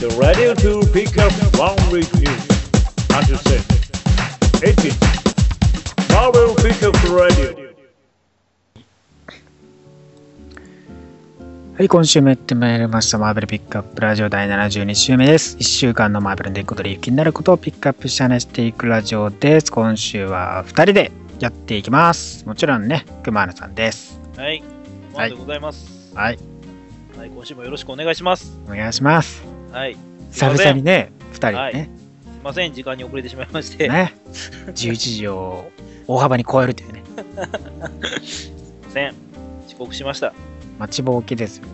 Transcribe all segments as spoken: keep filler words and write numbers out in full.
The radio to pick up one with you. one hundred percent. eighteen. Marvel Pickup Radio. はい、今週もやってまいりました。Marvel Pickup Radio 第ななじゅうに週目です。いっしゅうかんの Marvel の出来事で気になることをピックアップして話していくラジオです。今週はふたりでやっていきます。もちろんね、熊原さんです。はい、熊原でございます。はい。はい、今週もよろしくお願いします。お願いします。はい、久々にね、ふたりね、はい、すいません、時間に遅れてしまいましてね、じゅういちじを大幅に超えるというねすいません、遅刻しました。待ちぼうけですよ。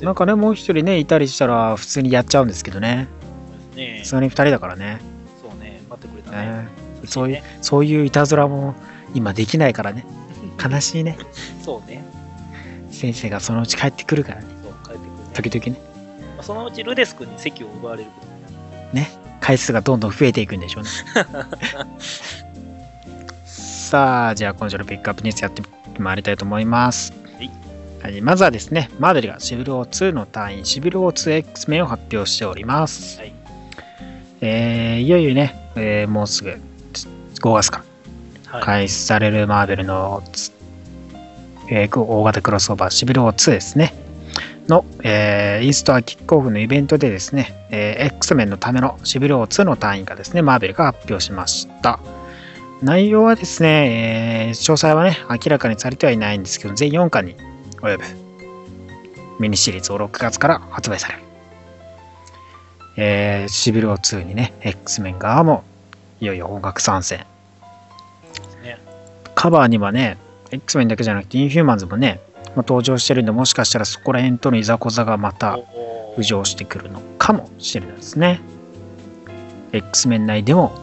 なんかね、もう一人ね、いたりしたら普通にやっちゃうんですけどね、そうですね、普通にふたりだからね、そうね、待ってくれた ね, ね, そういうそういういたずらも今できないからね、悲しいねそうね、先生がそのうち帰ってくるから ね, そう帰ってくるね、時々ね、そのうちルデス君に席を奪われることになるね、回数がどんどん増えていくんでしょうねさあ、じゃあ今週のピックアップニュースやってまいりたいと思います、はいはい、まずはですね、マーベルがシビルオーツーの隊員シビルオーツー X 名を発表しております、はい、えー、いよいよね、えー、もうすぐごがつから開始されるマーベルの、えー、大型クロスオーバーシビルオーツーですねの、えー、イースターキックオフのイベントでですね、えー、X メンのためのシビルオーツーの隊員がですね、マーベルが発表しました。内容はですね、えー、詳細はね、明らかにされてはいないんですけど、全よんかんに及ぶミニシリーズをろくがつから発売される。えー、シビルオーツーにね、X メン側もいよいよ本格参戦。ね、カバーにはね、X メンだけじゃなくてインヒューマンズもね、まあ、登場してるんで、もしかしたらそこら辺とのいざこざがまた浮上してくるのかもしれないですね。X メン内でも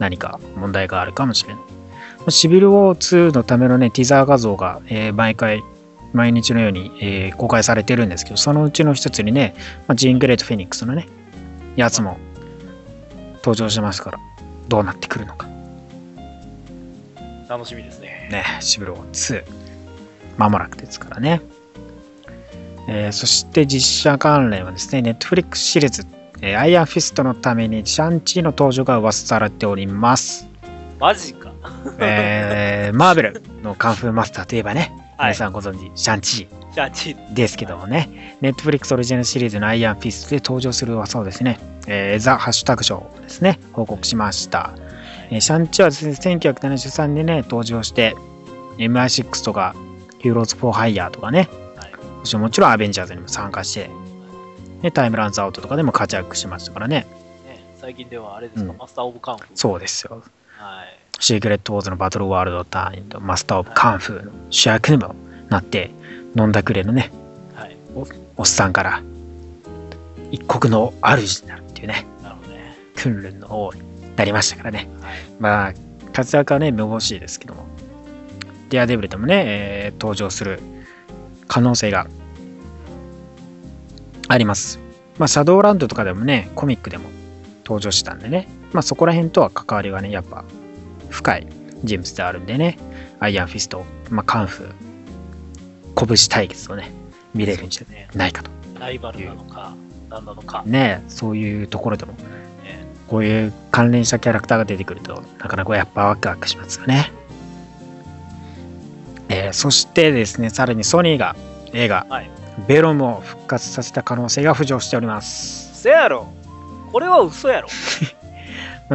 何か問題があるかもしれない。シビルウォーツーのためのね、ティザー画像が、えー、毎回毎日のように、えー、公開されてるんですけど、そのうちの一つにね、まあ、ジーン・グレート・フェニックスのねやつも登場してますから、どうなってくるのか楽しみですね。ね、シビルウォーツー。間もなくですからね、えー、そして実写関連はですね、Netflix シリーズ、えー、アイアンフィストのためにシャンチーの登場が噂されております。マジか、えー、マーベルのカンフーマスターといえばね、はい、皆さんご存知シャンチー、シャンチーですけどもね、はい、Netflix オリジナルシリーズのアイアンフィストで登場する噂をですね、えー、ザ・ハッシュタグショーですね、報告しました、えー、シャンチーはですね、せんきゅうひゃくななじゅうさんねんにね登場して エムアイシックス とかヒーローズ・フォー・ハイヤーとかね、はい、そしてもちろんアベンジャーズにも参加して、ね、タイムランズ・アウトとかでも活躍しましたからね。ね、最近ではあれですか、うん、マスター・オブ・カンフー。そうですよ。はい、シークレット・ウォーズのバトル・ワールド・隊員とマスター・オブ・カンフーの主役にもなって、飲んだくれのね、はい、お, おっさんから一国の主になるっていうね、なるほどね、訓練の王になりましたからね。はい、まあ、活躍はね、無防止ですけども。ディアデブルでもね、えー、登場する可能性があります。まあ、シャドーランドとかでもね、コミックでも登場したんでね、まあ、そこら辺とは関わりがね、やっぱ深い人物であるんでね、アイアンフィスト、まあ、カンフー、拳対決をね、見れるんじゃないかと。ライバルなのか、何なのか。ね、そういうところでも、ね、こういう関連したキャラクターが出てくると、なかなかやっぱワクワクしますよね。えー、そしてですね、さらにソニーが映画、はい、ベノムを復活させた可能性が浮上しております。せやろ、これは嘘やろ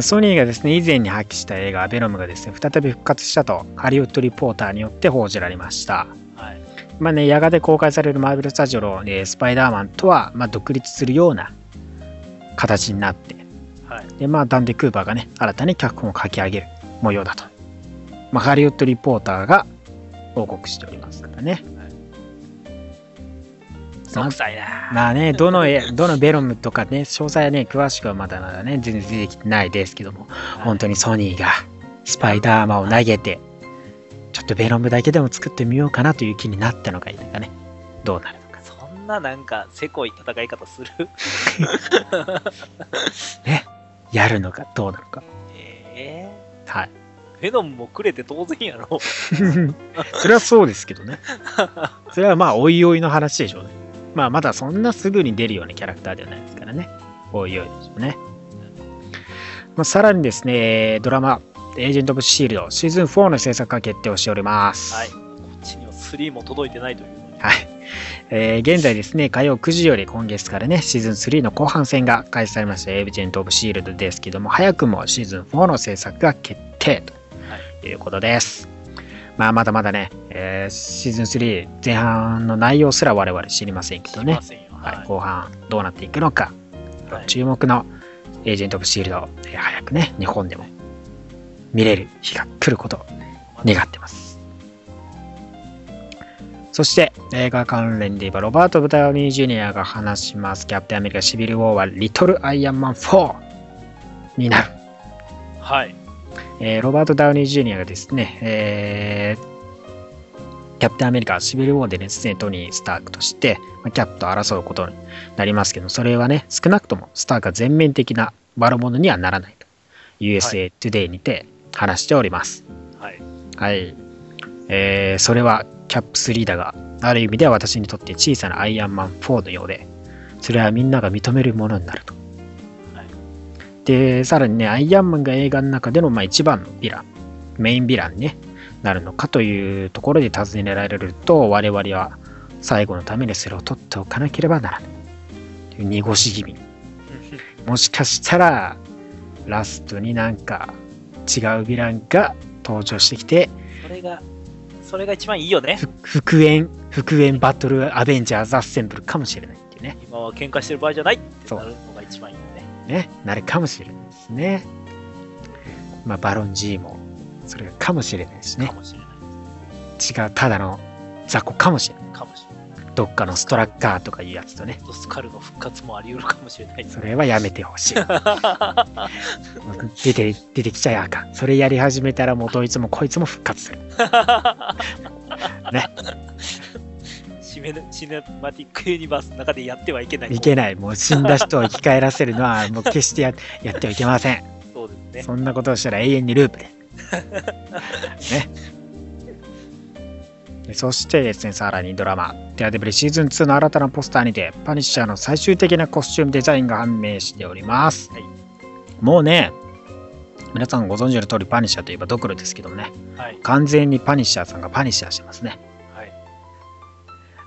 ソニーがですね、以前に破棄した映画ベノムがですね、再び復活したとハリウッドリポーターによって報じられました、はい、まあね、やがて公開されるマーベルスタジオの、えー、スパイダーマンとは、まあ、独立するような形になって、はい、でまあ、ダンディ・クーパーがね、新たに脚本を書き上げる模様だと、まあ、ハリウッドリポーターが報告しておりますからね。はい、ま, まあね、どのどのベロムとかね、詳細はね、詳しくはまだまだね、全然出てきてないですけども、はい、本当にソニーがスパイダーマンを投げて、はい、ちょっとベロムだけでも作ってみようかなという気になったのがいいのかね、どうなるのか。そんななんかせこい戦い方するね、やるのかどうなのか。えー、はい。ベノムもくれて当然やろそれはそうですけどねそれはまあおいおいの話でしょうね。まあまだそんなすぐに出るようなキャラクターではないですからね。良いですね。まあ、さらにですね、ドラマエージェント・オブ・シールドシーズンフォーの制作が決定をしております。はい、こっちにはスリーも届いてないというのに。はい。えー、現在ですね、火曜くじより今月からね、シーズンスリーの後半戦が開始されましたエージェント・オブ・シールドですけども、早くもシーズンフォーの制作が決定ということです。はい、まあまだまだね、えー、シーズンスリー前半の内容すら我々知りませんけどね、はいはい、後半どうなっていくのか、はい、注目のエージェント・オブ・シールド、えー、早くね、日本でも見れる日が来ることを願ってます。そして映画関連で言えばロバート・ダウニー・ジュニアが話しますキャプテンアメリカシビル・ウォーはリトル・アイアンマンフォーになる。はい、えー、ロバート・ダウニー・ジュニアがですね、えー、キャプテンアメリカシビル・ウォーでですね、トニー・スタークとしてキャップと争うことになりますけど、それはね、少なくともスタークは全面的な悪者にはならないと ユーエスエー トゥデイ にて話しております。はい、はい、えー、それはキャップスリーだが、ある意味では私にとって小さなアイアンマンフォーのようで、それはみんなが認めるものになると。はい、でさらにね、アイアンマンが映画の中でのまあ一番のヴィラン、メインヴィランに、ね、なるのかというところで尋ねられると、我々は最後のためにそれを取っておかなければならないという濁し気味。もしかしたらラストになんか違うヴィランが登場してきて、それがそれが一番いいよね。復縁、復縁バトルアベンジャーズアッセンブルかもしれないっていうね。今は喧嘩してる場合じゃないってなるのが一番いいよね。ね、なるかもしれないですね。まあ、バロン G もそれかもしれないしね。かもしれない。違う、ただの雑魚かもしれない。かもしれない。どっかのストラッガーとかいうやつとね。スカルの復活もあり得るかもしれない、ね。それはやめてほしい。出て、出てきちゃいあかん。それやり始めたらもうどいつもこいつも復活する。ね、シネマティックユニバースの中でやってはいけない。いけない。もう死んだ人を生き返らせるのはもう決して や, やってはいけません。そうですね。そんなことをしたら永遠にループで。ね。そしてですね、さらにドラマデアデブリシーズンツーの新たなポスターにてパニッシャーの最終的なコスチュームデザインが判明しております。はい、もうね。皆さんご存知の通り、パニッシャーといえばドクロですけどもね、はい、完全にパニッシャーさんがパニッシャーしてますね。はい、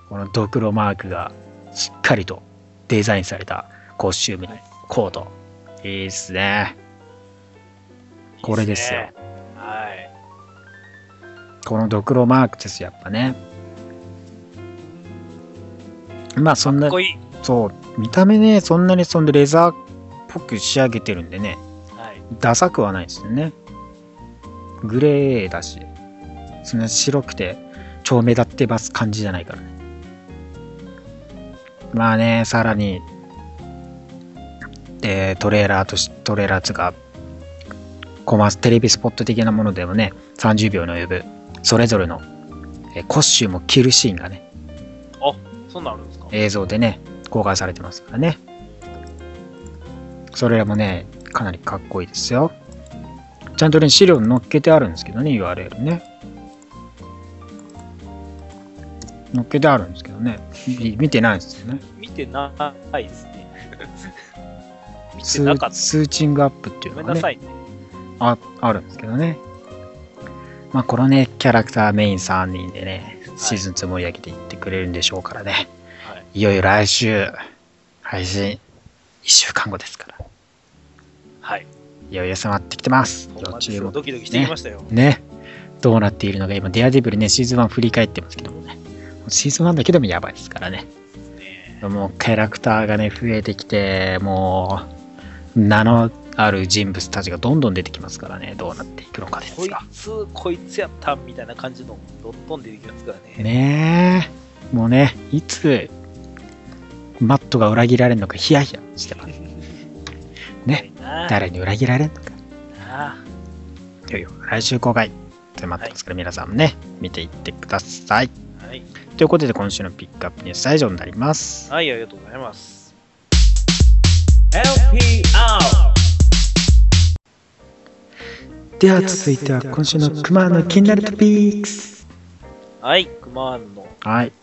このドクロマークがしっかりとデザインされたコスチューム、はい、コート、いいっすね。これですよ。いいっすね。はい、このドクロマークですよ、やっぱね。まあそんな、かっこいい。そう、見た目ね、そんなにそんでレザーっぽく仕上げてるんでね。ダサくはないですよね。グレーだし、そんな白くて超目立ってます感じじゃないからね。まあね、さらに、えー、トレーラーとしトレーラーつかコマーステレビスポット的なものでもね、さんじゅうびょうの及ぶそれぞれの、えー、コスチュームを着るシーンがね、あ、そんなあるんですか。映像でね公開されてますからね。それらもね、かなりかっこいいですよ。ちゃんとね、資料に載っけてあるんですけどね、ユーアールエル ね。載っけてあるんですけどね。見てないですよね。見てないですね。見てなかった。スーチングアップっていうのがね、ね、あ、あるんですけどね。まあ、このね、キャラクターメインさんにんでね、シーズンツー盛り上げていってくれるんでしょうからね。はい、いよいよ来週、配信いっしゅうかんごですから。はい、いよいよ迫ってきてます。ドキドキしてきましたよ。ね。どうなっているのか、今、デアデビルね、シーズンワン振り返ってますけどもね。シーズンワンだけでもやばいですからね。ね、もう、キャラクターがね、増えてきて、もう、名のある人物たちがどんどん出てきますからね、どうなっていくのかですが。こいつ、こいつやったみたいな感じの、どんどん出てきますからね。ねえ。もうね、いつ、マットが裏切られるのか、ヒヤヒヤしてます。ね。誰に裏切られるのか。ああ、いよいよ来週公開となってますから、はい、皆さんもね、見ていってください。はい、ということで、今週のピックアップニュースは以上になります。はい、ありがとうございます。エルピーアール。では続いては今週のクマの気になるトピックス。はい、クマの気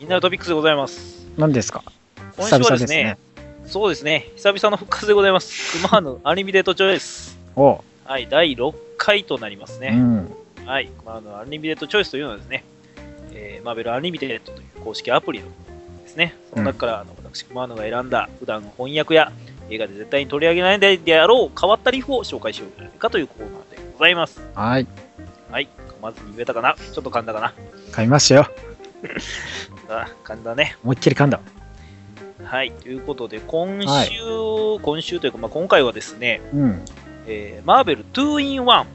になるトピックスでございます。何ですか。今週はですね。そうですね、久々の復活でございます。クマのアニメデートチョイスお、はい、だいろっかいとなりますね、うん、はい、クマのアニメデートチョイスというのはですね、えー、マーベルアニメデートという公式アプリのですね、その中から、うん、あの私クマのが選んだ普段の翻訳や映画で絶対に取り上げないであろう変わったリフを紹介しようじゃないかというコーナーでございます。はいはい、噛まずに言えたかな、ちょっと噛んだかな。噛みましたよあ、噛んだね、思いっきり噛んだ。はい、ということで今週、はい、今週というか、まあ、今回はですね、うん、えー、マーベル ツーインワン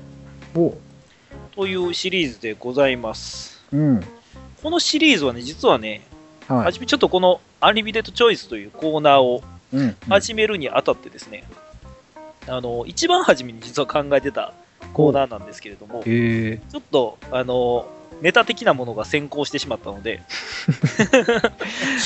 というシリーズでございます、うん、このシリーズはね、実はね、はい、初めちょっとこのアニメデートチョイスというコーナーを始めるにあたってですね、うんうん、あの一番初めに実は考えてたコーナーなんですけれども、ちょっとあのネタ的なものが先行してしまったので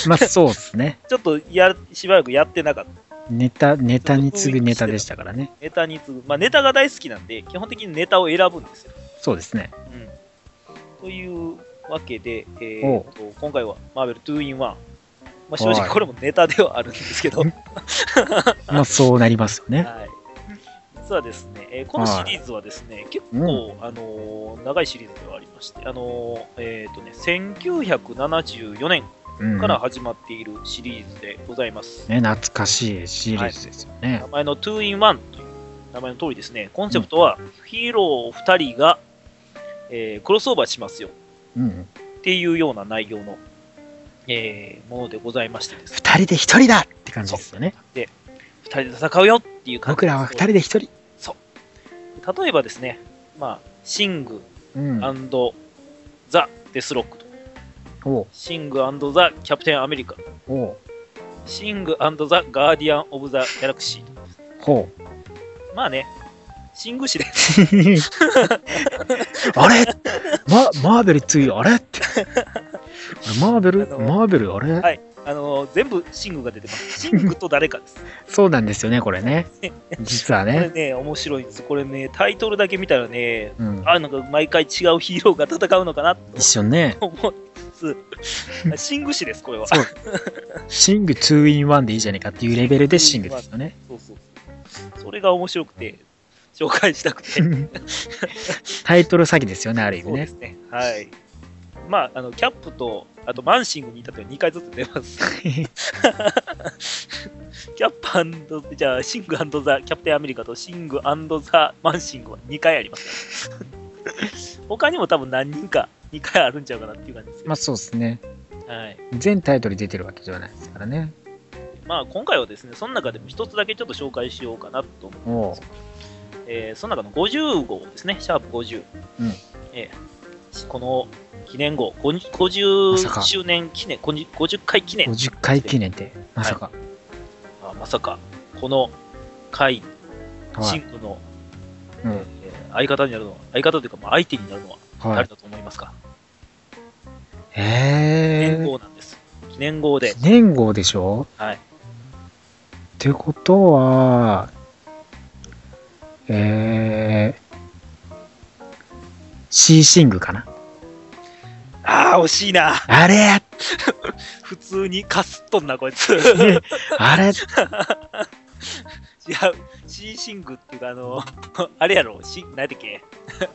まあそうですねちょっとやしばらくやってなかった。ネタネタに次ぐネタでしたからね。ネタに次ぐ、まあ、ネタが大好きなんで基本的にネタを選ぶんですよ。そうですね、うん、というわけで、えー、っと今回はマーベル ツーインワン、 まあ正直これもネタではあるんですけどまあそうなりますよね、はい。実はですね、えー、このシリーズはですね、はい、結構、うん、あのー、長いシリーズではありまして、あのーえーとね、せんきゅうひゃくななじゅうよねんから始まっているシリーズでございます、うん、ね、懐かしいシリーズですよね、はい、名前の ツーインワン という名前の通りですね、コンセプトはヒーローふたりが、うん、えー、クロスオーバーしますよ、うん、っていうような内容の、えー、ものでございましてですね、ふたりでひとりだって感じですよね。で、ふたりで戦うよっていう感じ、僕らはふたりでひとり。例えばですね、まあ、シング&ザ・デスロックと、うん、シング&ザ・キャプテン・アメリカ、おシング&ザ・ガーディアン・オブ・ザ・ギャラクシー、ほう、まあね、シング誌であれ、ま、マーベルツーあれってマーベル、マーベルあれ、はい、あのー、全部シングが出てます。シングと誰かですそうなんですよね、これね実はねこれね、面白いんです。これね、タイトルだけ見たらね、うん、あ、なんか毎回違うヒーローが戦うのかなと一緒ね思いつつシング誌です、これはそうシング ツーインワン でいいじゃねえかっていうレベルでシングですよね。そうそうそう、それが面白くて紹介したくてタイトル詐欺ですよね、ある意味ね。そうですね、はい。まあ、あのキャップとあとマンシングに至ってはにかいずつ出ますキャップ&じゃあシング&ザキャプテンアメリカとシング&ザマンシングはにかいあります他にも多分何人かにかいあるんちゃうかなっていう感じですけど、まあそうですね、はい、全タイトル出てるわけではないですからね。まあ今回はですね、その中でも一つだけちょっと紹介しようかなと思うんですけど、えー、その中のごじゅう号ですね、シャープごじゅう、うん、えーこの記念号、ごじゅっしゅうねん記念、ごじゅっかい記念、ごじゅっかい記念ってまさか、はい、ああまさかこの回、はい、シンクの、うん、えー、相方になるのは、相方というか、まあ、相手になるのは誰だと思いますか？へ、はい、えー、記念号なんです。記念号で記念号でしょ、はい、ってことはえーシーシングかな。ああ、惜しいな。あれ普通にかすっとんな、こいつ。あれいや、シーシングっていうか、あの、あれやろ、し、何だっけ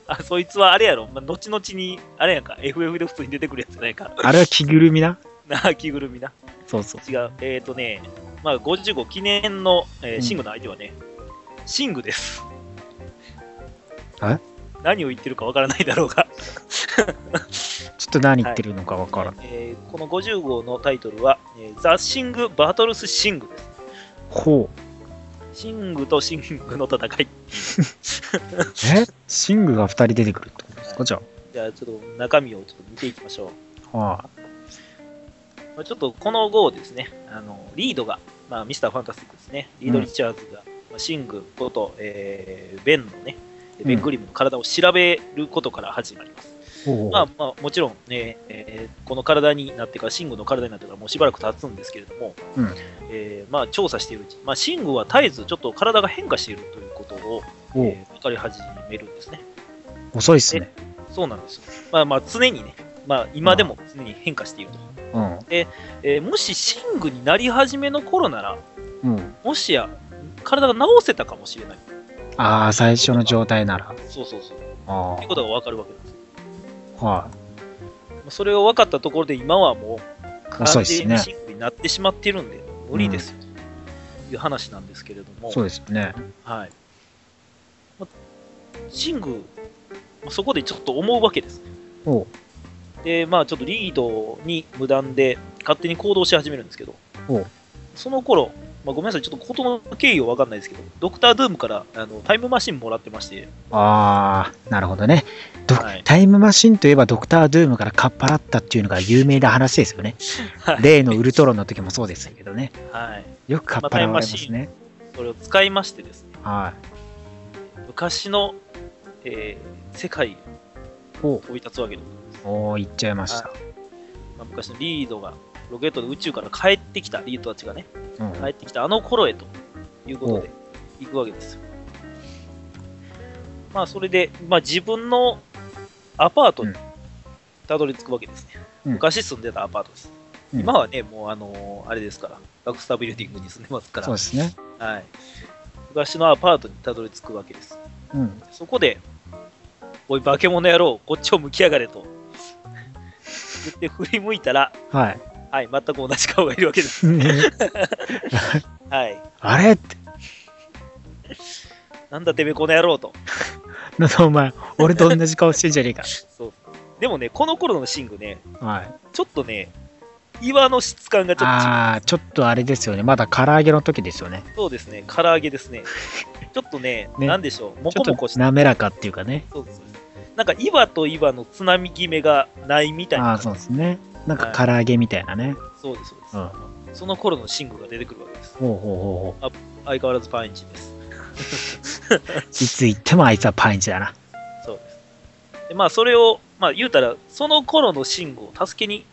あ、そいつはあれやろ、まあ、後々に、あれやんか、エフエフ で普通に出てくるやつじゃないか。あれは着ぐるみなな、着ぐるみな。そうそう。違う。えっ、ー、とね、まあ、ごじゅうご記念の、えー、シングの相手はね、うん、シングです。え何を言ってるかわからないだろうがちょっと何言ってるのかわからない、はい、えー、このごじゅう号のタイトルは、えー、ザ・シング・バトルス・シングです。ほう、シングとシングの戦いえシングがふたり出てくるってことですか、はい、じゃあじゃあちょっと中身をちょっと見ていきましょう。はあ、ちょっとこの号ですね、あのリードが、まあ、ミスター・ファンタスティックですね、リード・リチャーズが、うん、シングこと、えー、ベンのね、ベン・グリムの体を調べることから始まります。うん、まあまあ、もちろん、えーえー、この体になってから、シングの体になってからもうしばらく経つんですけれども、うん、えー、まあ、調査しているうち、まあ、シングは絶えずちょっと体が変化しているということを、えー、分かり始めるんですね。遅いですね。そうなんですよ。まあまあ、常にね、まあ、今でも常に変化していると。うん、で、えー、もしシングになり始めの頃なら、うん、もしや体が治せたかもしれない。ああ、最初の状態なら。そうそうそう。ああ。ってことが分かるわけです。はい。それを分かったところで今はもう完全にシックになってしまっているんで無理ですよ、うん、という話なんですけれども。そうですね。はい。ま、シング、そこでちょっと思うわけです。お。で、まあちょっとリードに無断で勝手に行動し始めるんですけど。お。その頃、まあ、ごめんなさい、ちょっと事の経緯は分かんないですけど、ドクター・ドゥームからあのタイムマシンもらってまして。ああ、なるほどね、はい。タイムマシンといえばドクター・ドゥームからかっぱらったっていうのが有名な話ですよね。はい、例のウルトロンの時もそうですけどね。はい、よくかっぱらわれますね。まあ、それを使いましてですね。はい、昔の、えー、世界を飛び立つわけでございます。おお、行っちゃいました。まあ、昔のリードが。ロケットで宇宙から帰ってきたリードたちがね、うん、帰ってきたあの頃へということで行くわけですよ。まあそれで、まあ、自分のアパートにたどり着くわけですね、うん、昔住んでたアパートです、うん、今はねもうあのー、あれですからラクスタービルディングに住んでますから。そうですね、はい、昔のアパートにたどり着くわけです、うん、そこでおい化け物野郎こっちを向きやがれと言って振り向いたら、はい、はい、全く同じ顔がいるわけです、ね。はい、あれってなんだてめえこの野郎となんだお前俺と同じ顔してんじゃねえか。そうでもねこの頃のシングね、はい、ちょっとね岩の質感がちょっと違う。ああ、ちょっとあれですよね、まだ唐揚げの時ですよね。そうですね、唐揚げですね。ちょっとねなん、ね、でしょう、モコモコして滑らかっていうかね。そうですそうです、なんか岩と岩のつなぎ決めがないみたいな。あ、そうですね、なんか唐揚げみたいなね、はい、そうですそうです、うん、その頃のシングが出てくるわけです。ほうほうほうほう。あ、相変わらずパンイチです。いつ行ってもあいつはパンイチだな。そうです。でまあそれを、まあ、言うたらその頃のシングを助けに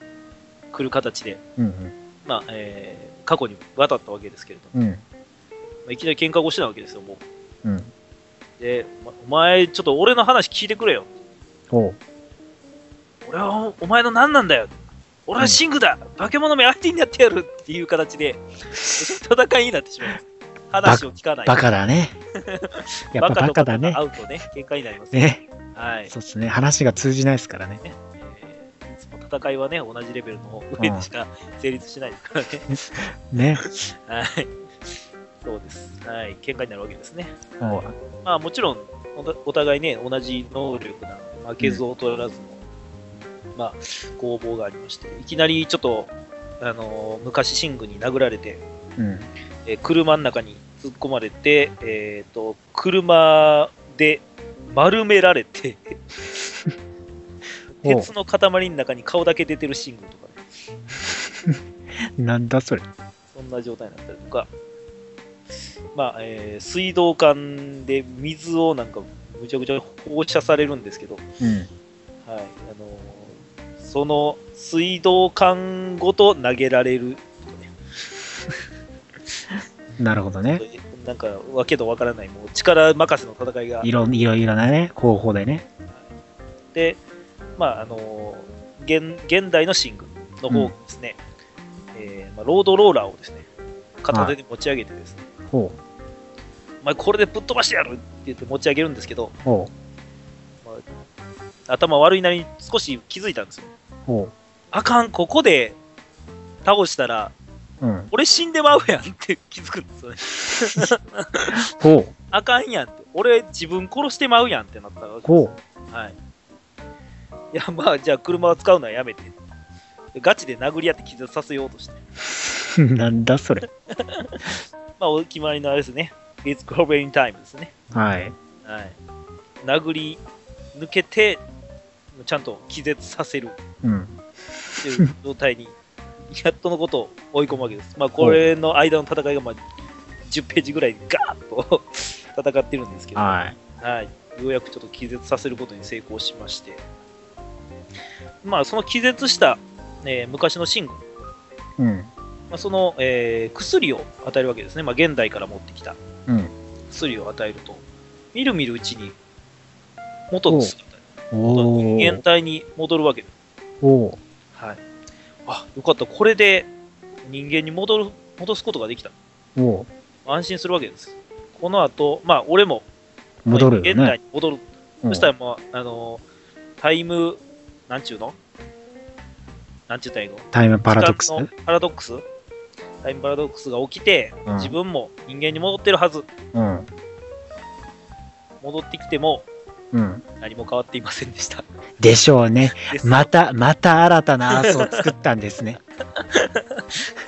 来る形で、うんうん、まあえー、過去に渡ったわけですけれども、うん、まあ、いきなり喧嘩越しなわけですよもう、うん、で、ま、お前ちょっと俺の話聞いてくれよ。おう、俺はお前の何なんだよ、俺はシングだ、うん、化け物め相手になってやるっていう形で戦いになってしまいます。話を聞かないバカだね。やっぱバカだね。バカとバカが合うとね喧嘩になりますね。ね、はい、そうですね、話が通じないですからね、えー、その戦いはね同じレベルの上でしか成立しないですからね。ね、はい、そうです、はい、喧嘩になるわけですね、はい、まあもちろん お, お互いね同じ能力なので負けず劣らずの、うん、まあ、攻防がありまして、いきなりちょっと、あのー、昔シングに殴られて、うん、えー、車の中に突っ込まれて、えー、と車で丸められて鉄の塊の中に顔だけ出てるシングとか、ね、なんだそれ、そんな状態になったりとか、まあえー、水道管で水をなんかむちゃくちゃ放射されるんですけど、うん、はい、あのーその水道管ごと投げられる。なるほどね。なんかわけとわからないもう力任せの戦いがいろいろなね方法でね。で、まああの 現, 現代のシングの方がですね、うん、えーまあ、ロードローラーをですね片手で持ち上げてですね、はい、ほう、お前これでぶっ飛ばしてやるって言って持ち上げるんですけど、ほう、まあ、頭悪いなりに少し気づいたんですよ。おう、あかん、ここで倒したら、うん、俺死んでまうやんって気づくんですよね。おう、あかんやんって、俺自分殺してまうやんってなったわけです。おう、はい、いやまあじゃあ車を使うのはやめてガチで殴り合って気絶させようとしてなんだそれ。まあお決まりのあれですね、 It's covering time ですね、はい、はい、殴り抜けてちゃんと気絶させる、うん、っていう状態にやっとのことを追い込むわけです。まあこれの間の戦いがまあじゅうページぐらいガーッと戦ってるんですけど、はい、はい、ようやくちょっと気絶させることに成功しまして、まあその気絶した、えー、昔のシング、うん、まあ、その、えー、薬を与えるわけですね。まあ現代から持ってきた薬を与えると、うん、みるみるうちに元の姿、人間体に戻るわけです。お、はい、あ、よかった、これで人間に 戻る戻すことができた、お安心するわけです。この後、まあ、俺も戻る、ね、現代に戻る。そしたらもう、あのタイムなんちゅうのなんちゅうたいのタイムパラドックスパラドックスタイムパラドックスが起きて、うん、自分も人間に戻ってるはず、うん、戻ってきても、うん、何も変わっていませんでしたでしょうねまたまた新たなアースを作ったんですね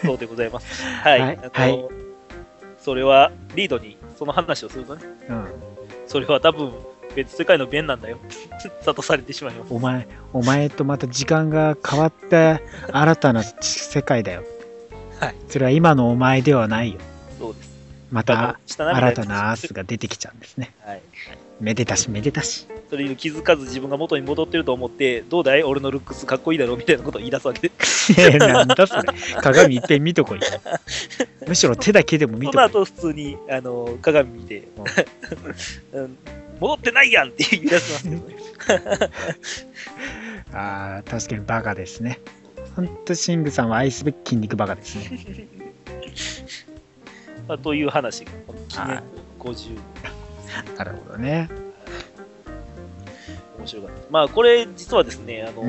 そうでございますはい、はいあのはい、それはリードにその話をするとね、うん、それは多分別世界の弁なんだよ諭されてしまいます。お前お前とまた時間が変わって新たな世界だよはいそれは今のお前ではないよ。そうです。また新たなアースが出てきちゃうんですねはいめでたしめでたし。それに気づかず自分が元に戻ってると思ってどうだい俺のルックスかっこいいだろみたいなことを言い出すわけでなんだそれ鏡一遍見とこいむしろ手だけでも見とこい。その後普通にあの鏡見て、うん戻ってないやんって言い出すんですけどああ確かにバカですね。ほんとシングさんは愛すべき筋肉バカですね、まあ、という話が記念ごじゅうなるほどね面白かった。まあこれ実はですねあの、う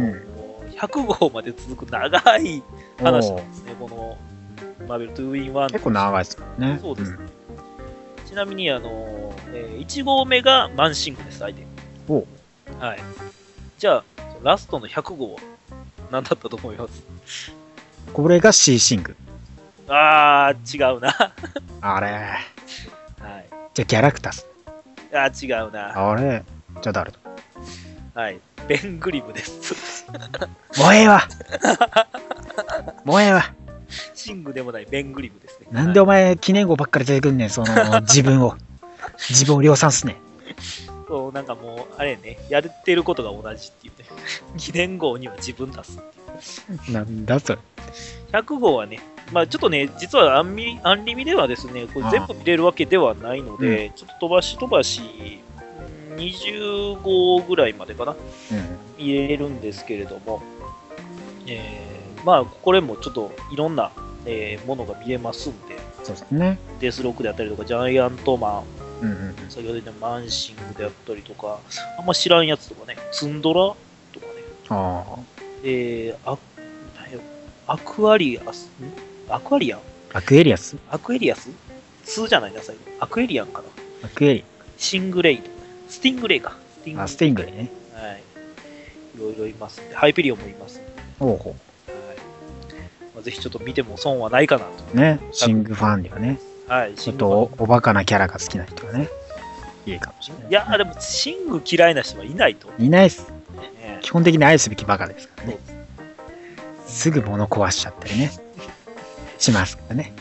ん、ひゃくごうまで続く長い話なんですねこのマーベルツーインワン結構長いですからね。そうですね、うんちなみにあの、えー、いち号目がマンシングです相手。おはい。じゃあラストのひゃく号は何だったと思います？これがシーシング。あー違うな。あれ。はい。じゃあギャラクタス。あー違うな。あれ。じゃあ誰だ。はい。ベングリムです。もうええわ。もうええわ。シングでもないベングリムですね。なんでお前記念号ばっかり出てくんねんその自分を自分を量産すねそうなんかもうあれねやってることが同じっていうね記念号には自分出すっていうなんだそれ。ひゃく号はねまあちょっとね実はアンミアンリミではですねこれ全部見れるわけではないので、うん、ちょっと飛ばし飛ばしにじゅう号ぐらいまでかな、うん、見れるんですけれどもえーまあ、これもちょっといろんな、えー、ものが見えますんで、そうですね、デスロックであったりとか、ジャイアントマン、うんうん、先ほど言ったマンシングであったりとか、あんま知らんやつとかね、ツンドラとかね、あえー、あアクアリアス、アクアリアンアクエリアスアクエリアス ?に じゃないな、最後。アクエリアンかな。アクエリシングレイとか、スティングレイか。スティングレイ、あ、スティングレイね。はい。いろいろいますんで、ハイペリオンもいますんで。おうほうぜひちょっと見ても損はないかなとね。シングファンにはね、はい、ちょっとおバカなキャラが好きな人はね、いいかもしれない。いやでもシング嫌いな人はいないと。いないです。ね、基本的に愛すべきバカですからね。すぐ物壊しちゃったりね、しますからね。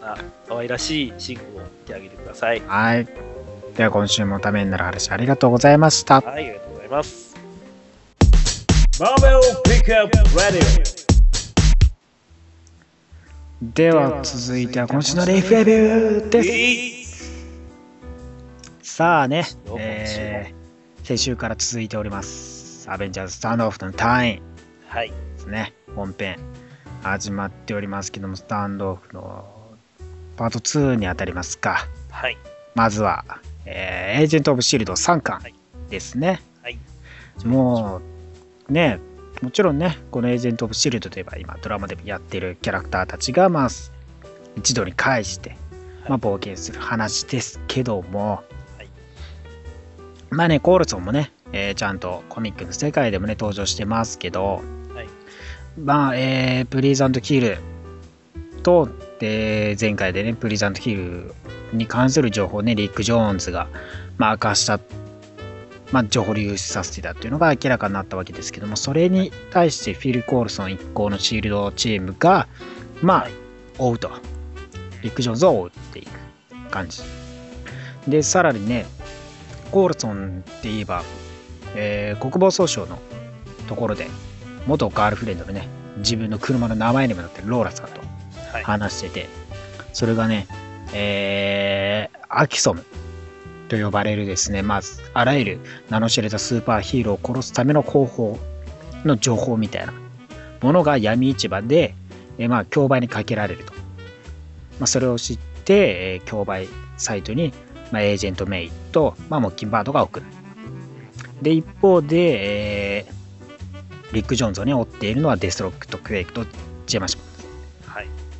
あ、可愛らしいシングを見てあげてください。はい。では今週もためになる話ありがとうございました。はい、ありがとうございます。Marvel Pickup Radio。では続いては今週のレフレビューです、えー、さあね、えー、先週から続いておりますアベンジャーズスタンドオフのタイムですね、はい、本編始まっておりますけどもスタンドオフのパートツーにあたりますか、はい、まずは、えー、エージェントオブシールドさんかんですね、はいはい、もうねもちろんねこのエージェント・オブ・シールドといえば今ドラマでもやってるキャラクターたちがまあ一度に返してまあ冒険する話ですけども、はい、まあねコールソンもね、えー、ちゃんとコミックの世界でもね登場してますけど、はい、まあ、えー、プリーズ&キルと、えー、前回でねプリーズ&キルに関する情報ねリック・ジョーンズがまあ明かしたまあ、情報流出させてたっていうのが明らかになったわけですけどもそれに対してフィル・コールソン一行のシールドチームがまあ追うとリック・ジョーンズを追っていく感じでさらにねコールソンって言えば、えー、国防総省のところで元ガールフレンドのね自分の車の名前にもなってるローラさんと話してて、はい、それがね、えー、アキソムと呼ばれるですね、まあ、あらゆる名の知れたスーパーヒーローを殺すための方法の情報みたいなものが闇市場で、えまあ、競売にかけられると、まあ、それを知って、えー、競売サイトに、まあ、エージェント名義と、まあ、モッキンバードが送る。で、一方で、えー、リック・ジョンズを、ね、追っているのはデストロックとクエイクとジェマシコ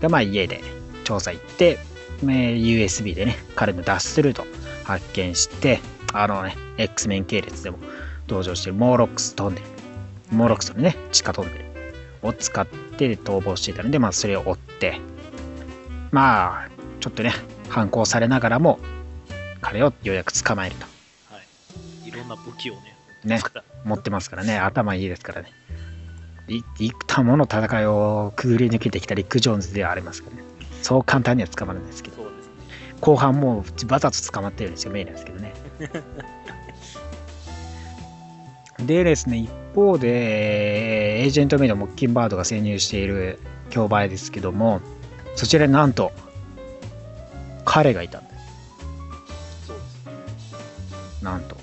が、まあ、家で調査行って、えー、ユーエスビー でね、彼の脱出ルート発見して、あのね、X メン系列でも登場しているモーロックストンネル、モーロックスのね、地下トンネルを使って逃亡していたので、まあ、それを追って、まあ、ちょっとね、反抗されながらも、彼をようやく捕まえると。はい。いろんな武器をね、ね持ってますからね、頭いいですからね。いくたもの戦いをくぐり抜けてきたリック・ジョーンズではありますからね。そう簡単には捕まらないですけど、そうですね、後半もうわざと捕まってるんですよ、メインですけどね。でですね、一方でエージェント名のモッキンバードが潜入している競売ですけども、そちらになんと彼がいたんです。そうですね、なんと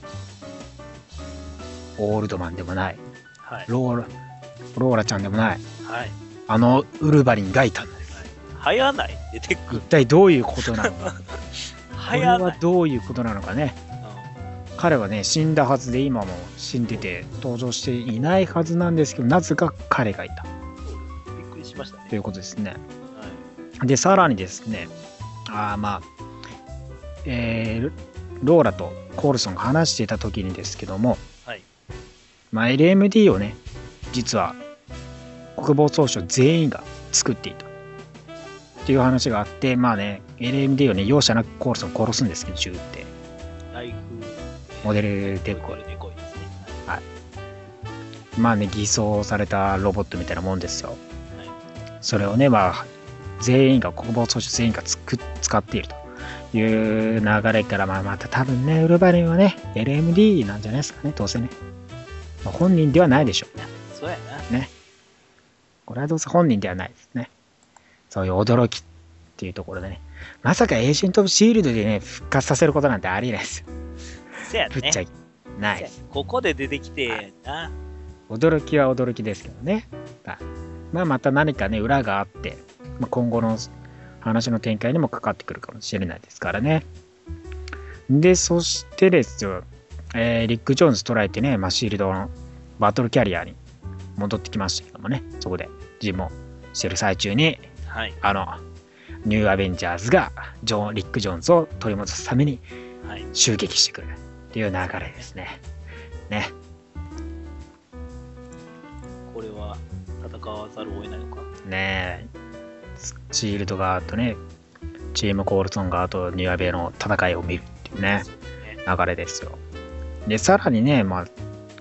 オールドマンでもない、はい、ローラローラちゃんでもない、はい、あのウルヴァリンがいたんです。早ない出てくる。一体どういうことなのか。早ない。これはどういうことなのかね。彼はね、死んだはずで、今も死んでて登場していないはずなんですけど、なぜか彼がいた。そうです。びっくりしましたね。ということですね。はい、で、さらにですね、あまあ、えー、ローラとコールソンが話していた時にですけども、はい、まあ エルエムディー をね、実は国防総省全員が作っていたっていう話があって、まあね、 エルエムディー をね、容赦なくコールソン殺すんですけど、銃ってライフモデルデコイですね、はい、まあね、偽装されたロボットみたいなもんですよ、はい、それをね、まあ全員が国防総省全員がつく使っているという流れから、まあまた多分ね、ウルヴァリンはね エルエムディー なんじゃないですかね、どうせね、まあ、本人ではないでしょうね。そうやな、ね、これはどうせ本人ではないですね。そういう驚きっていうところでね、まさかエージェント・オブ・シールドでね、復活させることなんてありえないですよ。せやね、ぶっちゃけないです。ここで出てきてな、驚きは驚きですけどね、まあ、また何かね、裏があって、まあ、今後の話の展開にもかかってくるかもしれないですからね。で、そしてですよ、えー、リック・ジョーンズ捉えてね、まあ、シールドのバトルキャリアに戻ってきましたけどもね、そこで尋問してる最中に、はい、あのニューアベンジャーズがジョンリック・ジョーンズを取り戻すために襲撃してくるっていう流れですね。ね、これは戦わざるを得ないのかねえ、シールド側とね、チームコールソン側とニューアベの戦いを見るっていうね、流れですよ。で、さらにね、まあ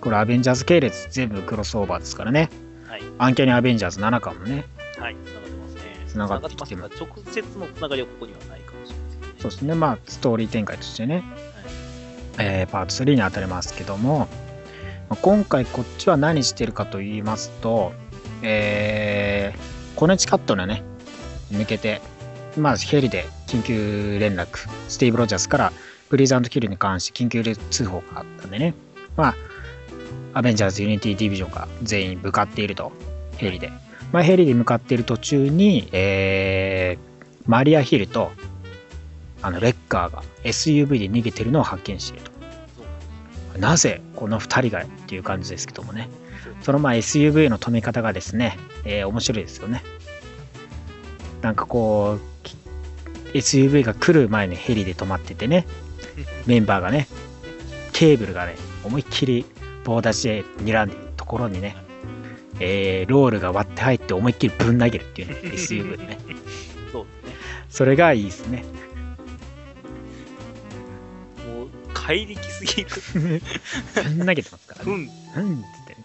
これアベンジャーズ系列全部クロスオーバーですからね、はい、アンキャニアベンジャーズななかんもね、はい、つながってますね。つながってきてます。直接のつながりはここにはないかもしれないですね。そうですね、まあストーリー展開としてね、はい、えー、パートスリーに当たりますけども、まあ、今回こっちは何してるかと言いますと、えー、コネチカットのね抜けて、まあヘリで緊急連絡、スティーブ・ロジャースからフリーズ&キルに関して緊急通報があったんでね、まあアベンジャーズユニティディビジョンが全員向かっていると、ヘリで、まあ、ヘリで向かっている途中に、えー、マリアヒルとあのレッカーが エスユーブイ で逃げてるのを発見していると。なぜこのふたりがっていう感じですけどもね、そのまあ エスユーブイ の止め方がですね、えー、面白いですよね。なんかこう エスユーブイ が来る前にヘリで止まっててね、メンバーがね、ケーブルがね、思いっきり棒立ちで睨んでいるところにね、えー、ロールが割って入って思いっきりぶん投げるっていうね、エスユーブイ ね。そうですね。それがいいですね。もう怪力すぎる。ぶん投げてますからね。うん。うんっつってね。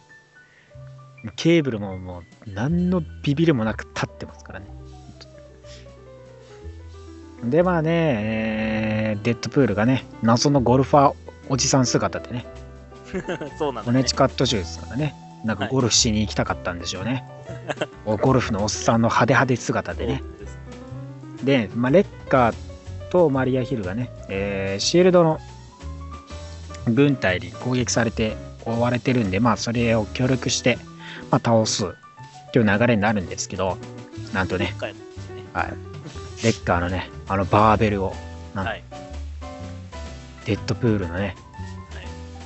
ケーブルももう何のビビりもなく立ってますからね。で、まあね、えー、デッドプールがね、謎のゴルファーおじさん姿でね。そうなんだね、コネチカット州ですからね、なんかゴルフしに行きたかったんでしょうね、はい、ゴルフのおっさんの派手派手姿でね。で、まあ、レッカーとマリアヒルがね、えー、シールドの軍隊に攻撃されて追われてるんで、まあ、それを協力して、まあ、倒すっていう流れになるんですけど、なんとね、はい、レッカーのね、あのバーベルを、なん、はい、デッドプールのね、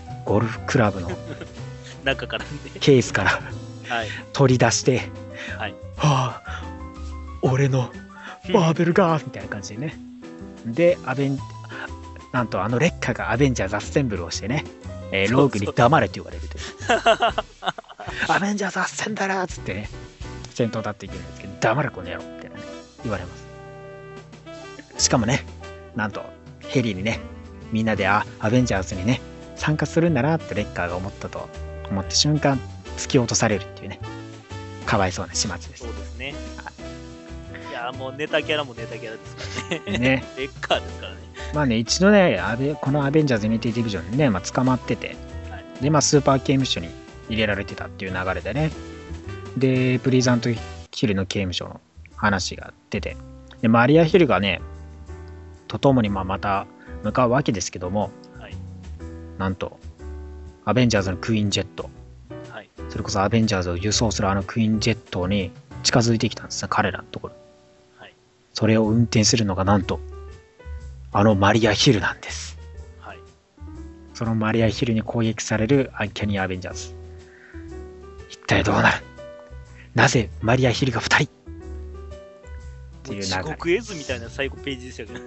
はい、ゴルフクラブの中から、ね、ケースから取り出して、はい、はあ、俺のバーベルがみたいな感じでね、でアベンなんとあのレッカーがアベンジャーズアッセンブルをしてね、えー、ローグに黙れって言われるというアベンジャーズアッセンブルっつってね、先頭立っていけるんですけど、黙れこの野郎みたいなね言われます。しかもね、なんとヘリにね、みんなであアベンジャーズにね参加するんだなってレッカーが思ったと思った瞬間、突き落とされるっていうね、かわいそうな始末です。そうですね。いやもうネタキャラもネタキャラですからね。ねレッカーですからね。まあね、一度ね、アベこのアベンジャーズ・ユニティ・ディビジョンにね、まあ、捕まってて、はい、で、まあ、スーパー刑務所に入れられてたっていう流れでね、で、プリザント・ヒルの刑務所の話が出て、で、マリア・ヒルがね、とともにまあまた向かうわけですけども、はい、なんと、アベンジャーズのクイーン・ジェット、はい、それこそアベンジャーズを輸送するあのクイーン・ジェットに近づいてきたんですね、彼らのところ。はい、それを運転するのが、なんと、あのマリア・ヒルなんです、はい、そのマリア・ヒルに攻撃されるアンキャニー・アベンジャーズ、一体どうなる、なぜマリア・ヒルがふたりっていう流れ、地獄絵図みたいな最後ページですよね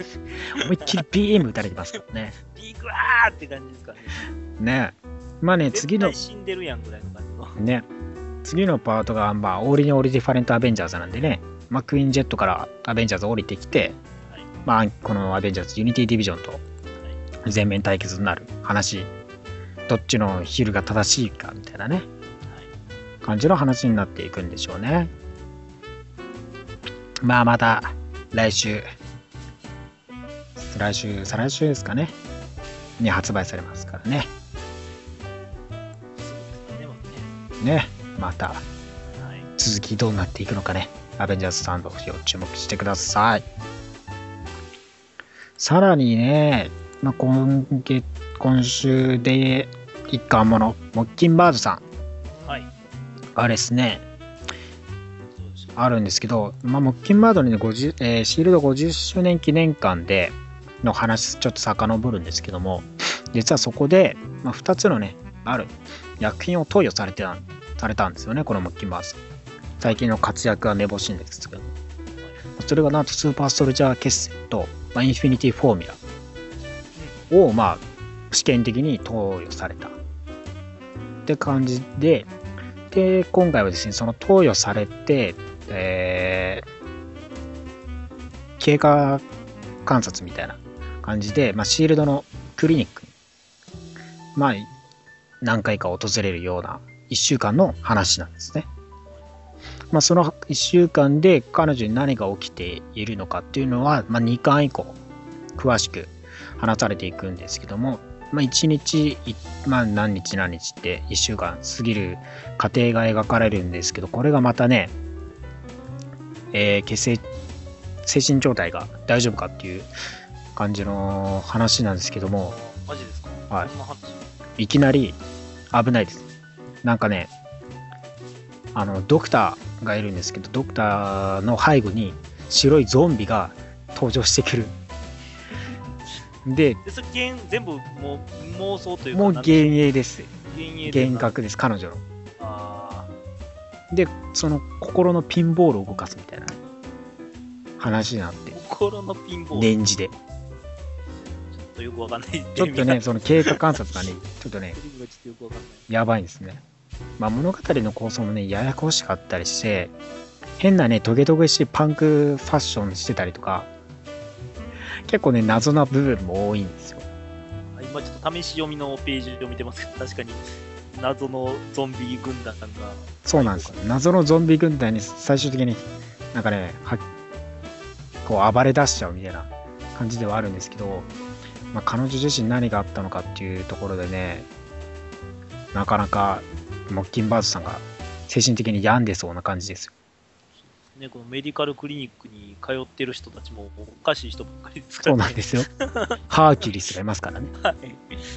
思いっきり ビーエム 打たれてますからねビーグワーって感じですからね。ねえ、まあね、次の死んでるやんぐらいの感じのね、次のパートがまあオーリにオーリディファレント・アベンジャーズなんでね、まあ、クイーン・ジェットからアベンジャーズ降りてきて、まあ、このアベンジャーズユニティディビジョンと全面対決になる話、どっちのヒルが正しいかみたいなね、はい、感じの話になっていくんでしょうね。まあまた来週来週再来週ですかねに発売されますからね。ね、また続きどうなっていくのかね、アベンジャーズサンドを注目してください。さらにね、まあ、今月、今週で一巻もの、モッキンバードさん。はい。あれですね。あるんですけど、まあ、モッキンバードに、ねごじゅうえー、シールドごじゅっしゅうねん記念館での話、ちょっと遡るんですけども、実はそこで、まあ、ふたつのね、ある薬品を投与されてた、されたんですよね、このモッキンバードさん。最近の活躍がめぼしいんですけど、それがなんとスーパーストルジャー決戦と、まあ、インフィニティフォーミュラを、まあ、試験的に投与されたって感じで、で今回はですね、その投与されて、えー、経過観察みたいな感じで、まあ、シールドのクリニックに、まあ、何回か訪れるようないっしゅうかんの話なんですね。まあ、そのいっしゅうかんで彼女に何が起きているのかっていうのは、まあ、にかん以降詳しく話されていくんですけども、まあ、いちにち、まあ、何日何日っていっしゅうかん過ぎる過程が描かれるんですけど、これがまたね、えー、血清精神状態が大丈夫かっていう感じの話なんですけども、マジですか？はい、いきなり危ないです。なんかね、あのドクターがいるんですけど、ドクターの背後に白いゾンビが登場してくるで、それ全部もう妄想というか、もう幻影です。幻覚です、彼女の。あで、その心のピンボールを動かすみたいな話になって、心のピンボールレンジでちょっとよくわかんない、ちょっとねその経過観察がねちょっとねやばいんですね。まあ、物語の構想もねややこしかったりして、変なねトゲトゲしいパンクファッションしてたりとか、結構ね謎な部分も多いんですよ。今ちょっと試し読みのページを見てますけど、確かに謎のゾンビ軍団が、そうなんです、謎のゾンビ軍団に最終的になんかねはこう暴れ出しちゃうみたいな感じではあるんですけど、まあ、彼女自身何があったのかっていうところでね、なかなかモッキンバードさんが精神的に病んでそうな感じですよね。このメディカルクリニックに通ってる人たちもおかしい人ばっかりですから、ね、そうなんですよハーキュリスがいますからね、はい、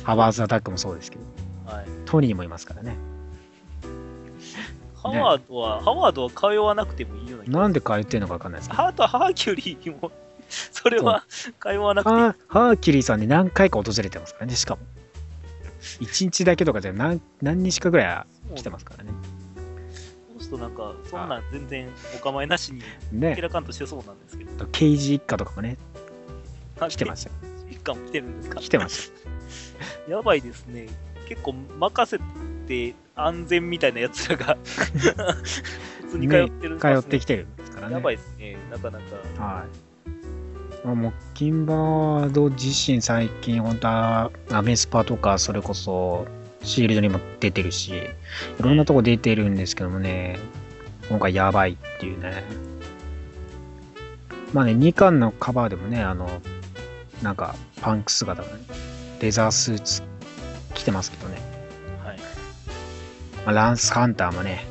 ハワーズ・アタックもそうですけど、はい、トニーもいますからね。ハワードは、ね、ハワードは通わなくてもいいような気がする。なんで通ってるのか分かんないですけど、ハートはハーキュリーもそれは会話はなくていい。ハー、ハーキュリーさんに何回か訪れてますからね。しかもいちにちだけとかじゃ 何, 何日かぐらい来てますからね。そうなんかそんな全然お構いなしにキラカンとしてそうなんですけど、ね、ケイジ一家とかもね来てました。一家も来てるんですか。来てましたやばいですね。結構任せて安全みたいなやつらが普通に通ってるんです、ねね、通ってきてるんですからね。やばいですね、なかなか。はい、もうキンバード自身最近本当はアメスパとかそれこそシールドにも出てるし、いろんなとこ出てるんですけどもね、今回やばいっていうね。まあね、にかんのカバーでもね、あのなんかパンク姿の、ね、レザースーツ着てますけどね、はい。まあ、ランスハンターもね、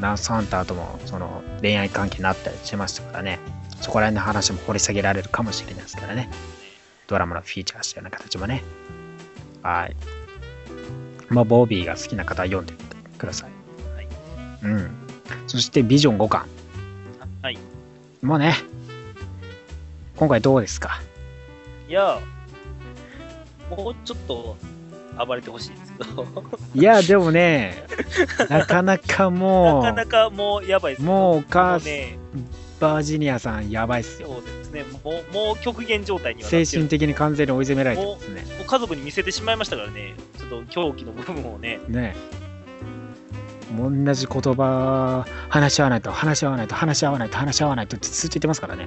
ランスハンターともその恋愛関係になったりしてましたからね、そこら辺の話も掘り下げられるかもしれないですからね、ドラマのフィーチャーしたような形もね。はい、まあ、ボビーが好きな方は読んでください、はい、うん。そしてビジョンごかん、はい、もうね今回どうですか。いやもうちょっと暴れてほしいですけどいやでもねなかなかもうなかなかもうやばいです。もうお母さん、ね、バージニアさんやばいっすよ。そうですね、もう、もう極限状態にはなってる。精神的に完全に追い詰められてますね。もう、もう家族に見せてしまいましたからね、ちょっと狂気の部分をね。ねえ、同じ言葉話し合わないと話し合わないと話し合わないと話し合わないとってずっと言ってますからね。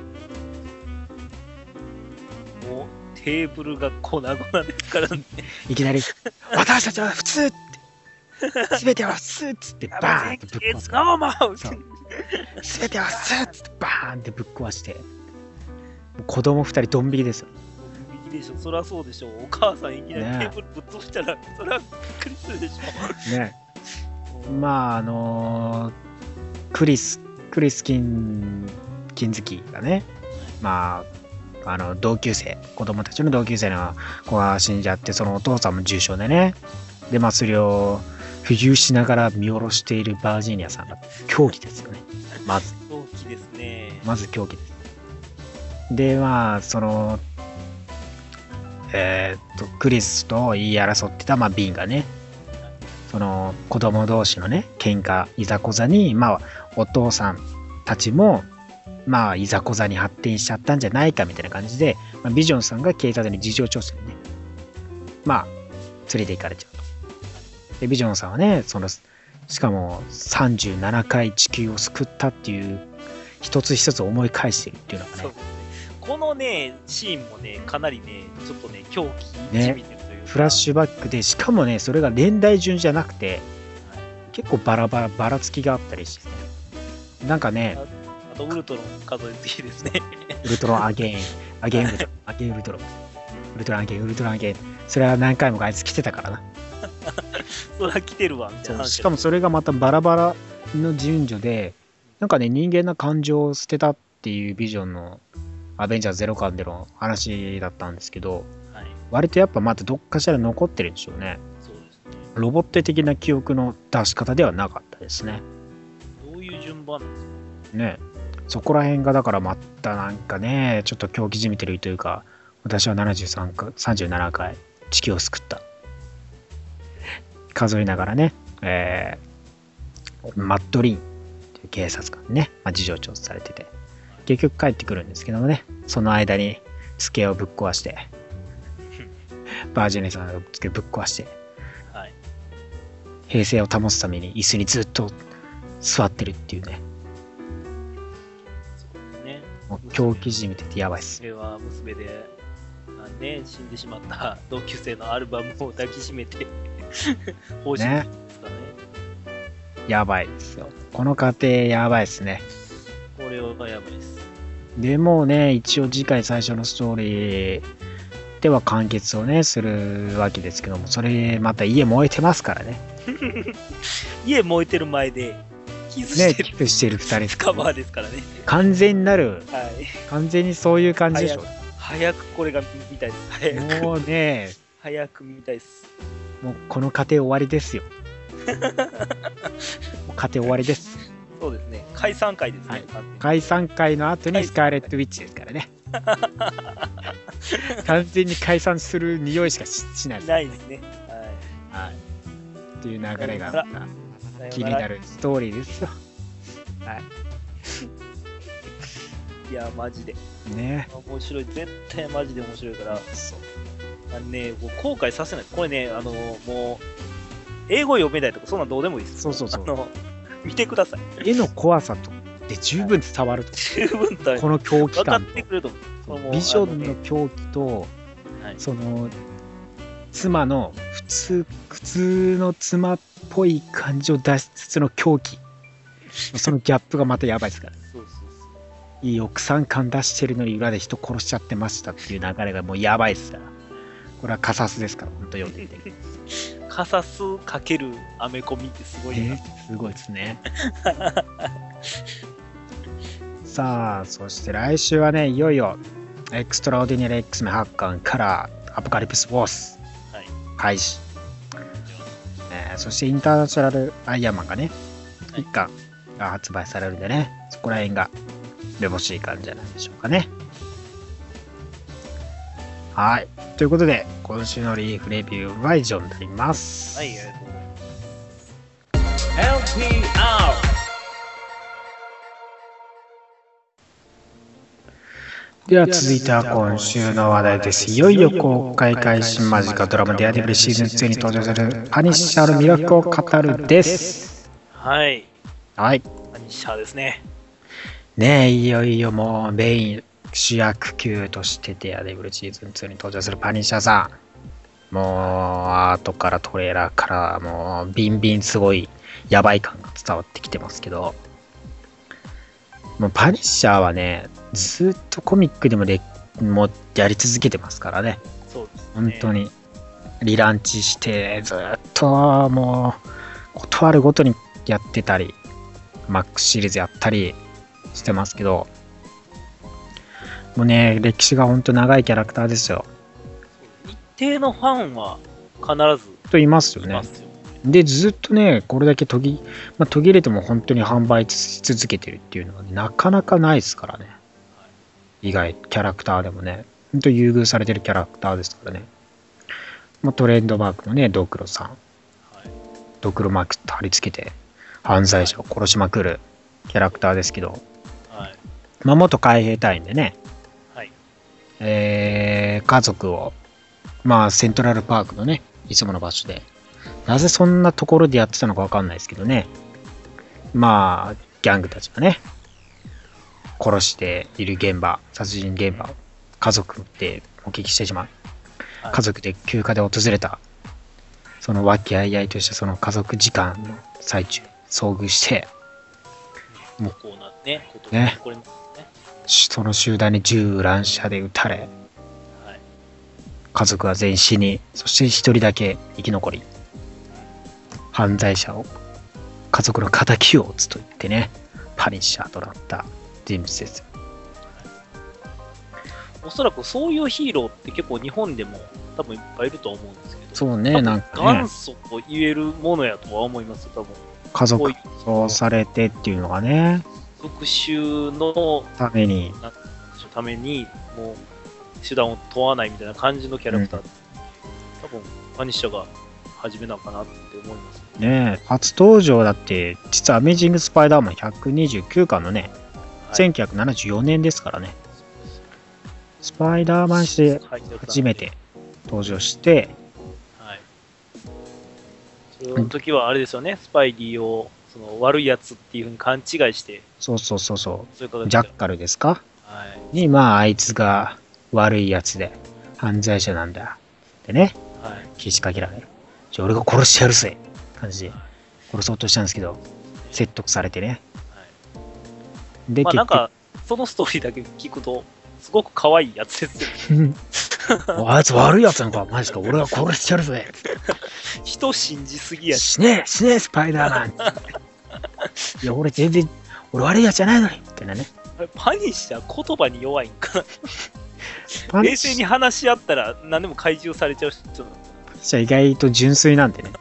もうテーブルが粉々ですからねいきなり私たちは普通って全ては普通っつってバーンってぶっ壊すからすべてはスーッつってバーンってぶっ壊して、子供ふたりドン引きですよ。ドン引きでしょ、そりゃそうでしょ。お母さんいきなりテーブルぶっ潰したら、ね、そりゃびっくりするでしょ。ねまああのー、クリスクリス金金月がね、まああの同級生、子供たちの同級生の子が死んじゃって、そのお父さんも重傷でね、でまあそれを浮遊しながら見下ろしているバージニアさんが狂気ですよね。まず狂気ですね。まず狂気です。でまあそのえー、っとクリスと言い争ってた、まあ、ビンがね、その子供同士のね喧嘩いざこざに、まあお父さんたちもまあいざこざに発展しちゃったんじゃないかみたいな感じで、まあ、ビジョンさんが警察に事情聴取にね、まあ連れて行かれちゃう。でビジョンさんはね、そのしかもさんじゅうななかい地球を救ったっていう一つ一つ思い返してるっていうのがね、そうですね、このねシーンもねかなりねちょっとね狂気じみてるというか、フラッシュバックで、しかもねそれが年代順じゃなくて、はい、結構バラバラばらつきがあったりして、ね、なんかね あ, あとウルトロン数え次ですねウルトロンアゲインアゲインウルトロンアゲインウルトロンウルトロンアゲインウルトロンアゲイン、それは何回もあいつ来てたからなそら来てるわみたいな。しかもそれがまたバラバラの順序で、なんかね人間な感情を捨てたっていうビジョンのアベンジャーズゼロ感での話だったんですけど、はい、割とやっぱまたどっかしら残ってるんでしょうね。そうですね、ロボット的な記憶の出し方ではなかったですね。どういう順番ですかね。そこら辺がだからまたなんかねちょっと狂気じみてるというか、私はななじゅうさんかいさんじゅうななかい地球を救った数えながらね、えー、マッドリンという警察官にね、まあ、事情聴取されてて、結局帰ってくるんですけどもね、その間に机をぶっ壊してバージニさんの机をぶっ壊して、はい、平静を保つために椅子にずっと座ってるっていうね。そうですね、もう狂気じみててやばいっす。それは娘で、ね、死んでしまった同級生のアルバムを抱きしめて方針ね、やばいですよ。この過程やばいですね。これはやばいです。でもね、一応次回最初のストーリーでは完結をねするわけですけども、それまた家燃えてますからね。家燃えてる前でキスしてる、ね、キスしてるふたりカバーですからね。完全になる、はい、完全にそういう感じでしょ。早く、 早くこれが見たいです。早くもうね早く見たいです。もうこの過程終わりですよ。もう過程終わりです。そうですね、解散会ですね、はい、解散会の後にスカーレットウィッチですからね完全に解散する匂いしか し, しないです ね, ないですね、はいはい、っていう流れが気になるストーリーですよ、はい、いやマジでね面白い、絶対マジで面白いから、そうあのね、後悔させない。これね、あのもう英語読めないとかそんなんどうでもいいです。そうそうそう、あの見てください。絵の怖さとで十分伝わると、はい、十分伝わる。この狂気感、ビジョンの狂気と、ね、その妻の普通普通の妻っぽい感じを出しつつの狂気、そのギャップがまたやばいですから。そうそうそう、いい奥さん感出してるのに裏で人殺しちゃってましたっていう流れがもうやばいですから。これはカサスですから、本当読んでいて。カサス×アメコミってすごいな、えー、すごいですね。さあ、そして来週はね、いよいよエクストラオーディナリー X メン発刊からアポカリプスウォース、はい、開始、えー。そしてインターナショナルアイアンマンがね、はい、いっかんが発売されるんでね、そこら辺がめぼしい感じじゃないでしょうかね。はい、ということで今週のリーフレビューは以上になります。はい、ありがとうございます。 エルティーアール では続いては今週の話題です。いよいよ公開開始間近、ドラマデアデビルシーズンツーに登場するパニッシャーの魅力を語るです。はいはい、パニッシャーですね。ねえ、いよいよもうメイン主役級としてデアデビルシーズンツーに登場するパニッシャーさん、もうアートからトレーラーからもうビンビンすごいやばい感が伝わってきてますけど、もうパニッシャーはねずっとコミックでもれもうやり続けてますからね。そうですね、本当にリランチしてずっともう断るごとにやってたりマックシリーズやったりしてますけど、もうね、歴史が本当長いキャラクターですよ。一定のファンは必ずといますよね。いますよね。でずっとねこれだけ途切、まあ、途切れても本当に販売し続けてるっていうのは、ね、なかなかないですからね、はい、意外キャラクターでもね本当優遇されてるキャラクターですからね、まあ、トレンドマークのねドクロさん、はい、ドクロマークって貼り付けて犯罪者を殺しまくるキャラクターですけど、はい、まあ、元海兵隊員でね、えー、家族を、まあ、セントラルパークのねいつもの場所でなぜそんなところでやってたのか分かんないですけどね、まあギャングたちがね殺している現場、殺人現場を家族で目撃してしまう、はい、家族で休暇で訪れたその和気あいあいとしたその家族時間の最中遭遇してもうこうなってね、ね、これその集団に銃乱射で撃たれ、はい、家族は全員死に、そして一人だけ生き残り、犯罪者を家族の敵を打つといってねパニッシャーとなった人物です、はい、おそらくそういうヒーローって結構日本でも多分いっぱいいると思うんですけど、そうね、なんか元祖と言えるものやとは思いますよ、多分家族そうされてっていうのがね復讐のために、ためにもう手段を問わないみたいな感じのキャラクター、うん、多分パニッシャーが始めなのかなって思いますね。ねえ、初登場だって実はアメージングスパイダーマンひゃくにじゅうきゅうかんのね、はい、せんきゅうひゃくななじゅうよねんですからね、スパイダーマン誌で初めて登場して、はい、その時はあれですよね、うん、スパイディをその悪いやつっていう風に勘違いして、そうそうそうそう、そういう形でジャッカルですか、はい、にまああいつが悪いやつで犯罪者なんだってね、はい、気しかけられる、じゃあ俺が殺してやるぜ感じで殺そうとしたんですけど、はい、説得されてね、はい、で、まあ、なんかそのストーリーだけ聞くとすごく可愛いやつですよあいつ悪いやつなのかマジか、俺が殺してやるぜ人信じすぎやしねえしねえスパイダーマンいや俺全然俺悪いやつじゃないのにみたいなね。パニッシャー言葉に弱いんかな冷静に話し合ったら何でも怪獣されちゃう人なんだ。パニッシャー意外と純粋なんでね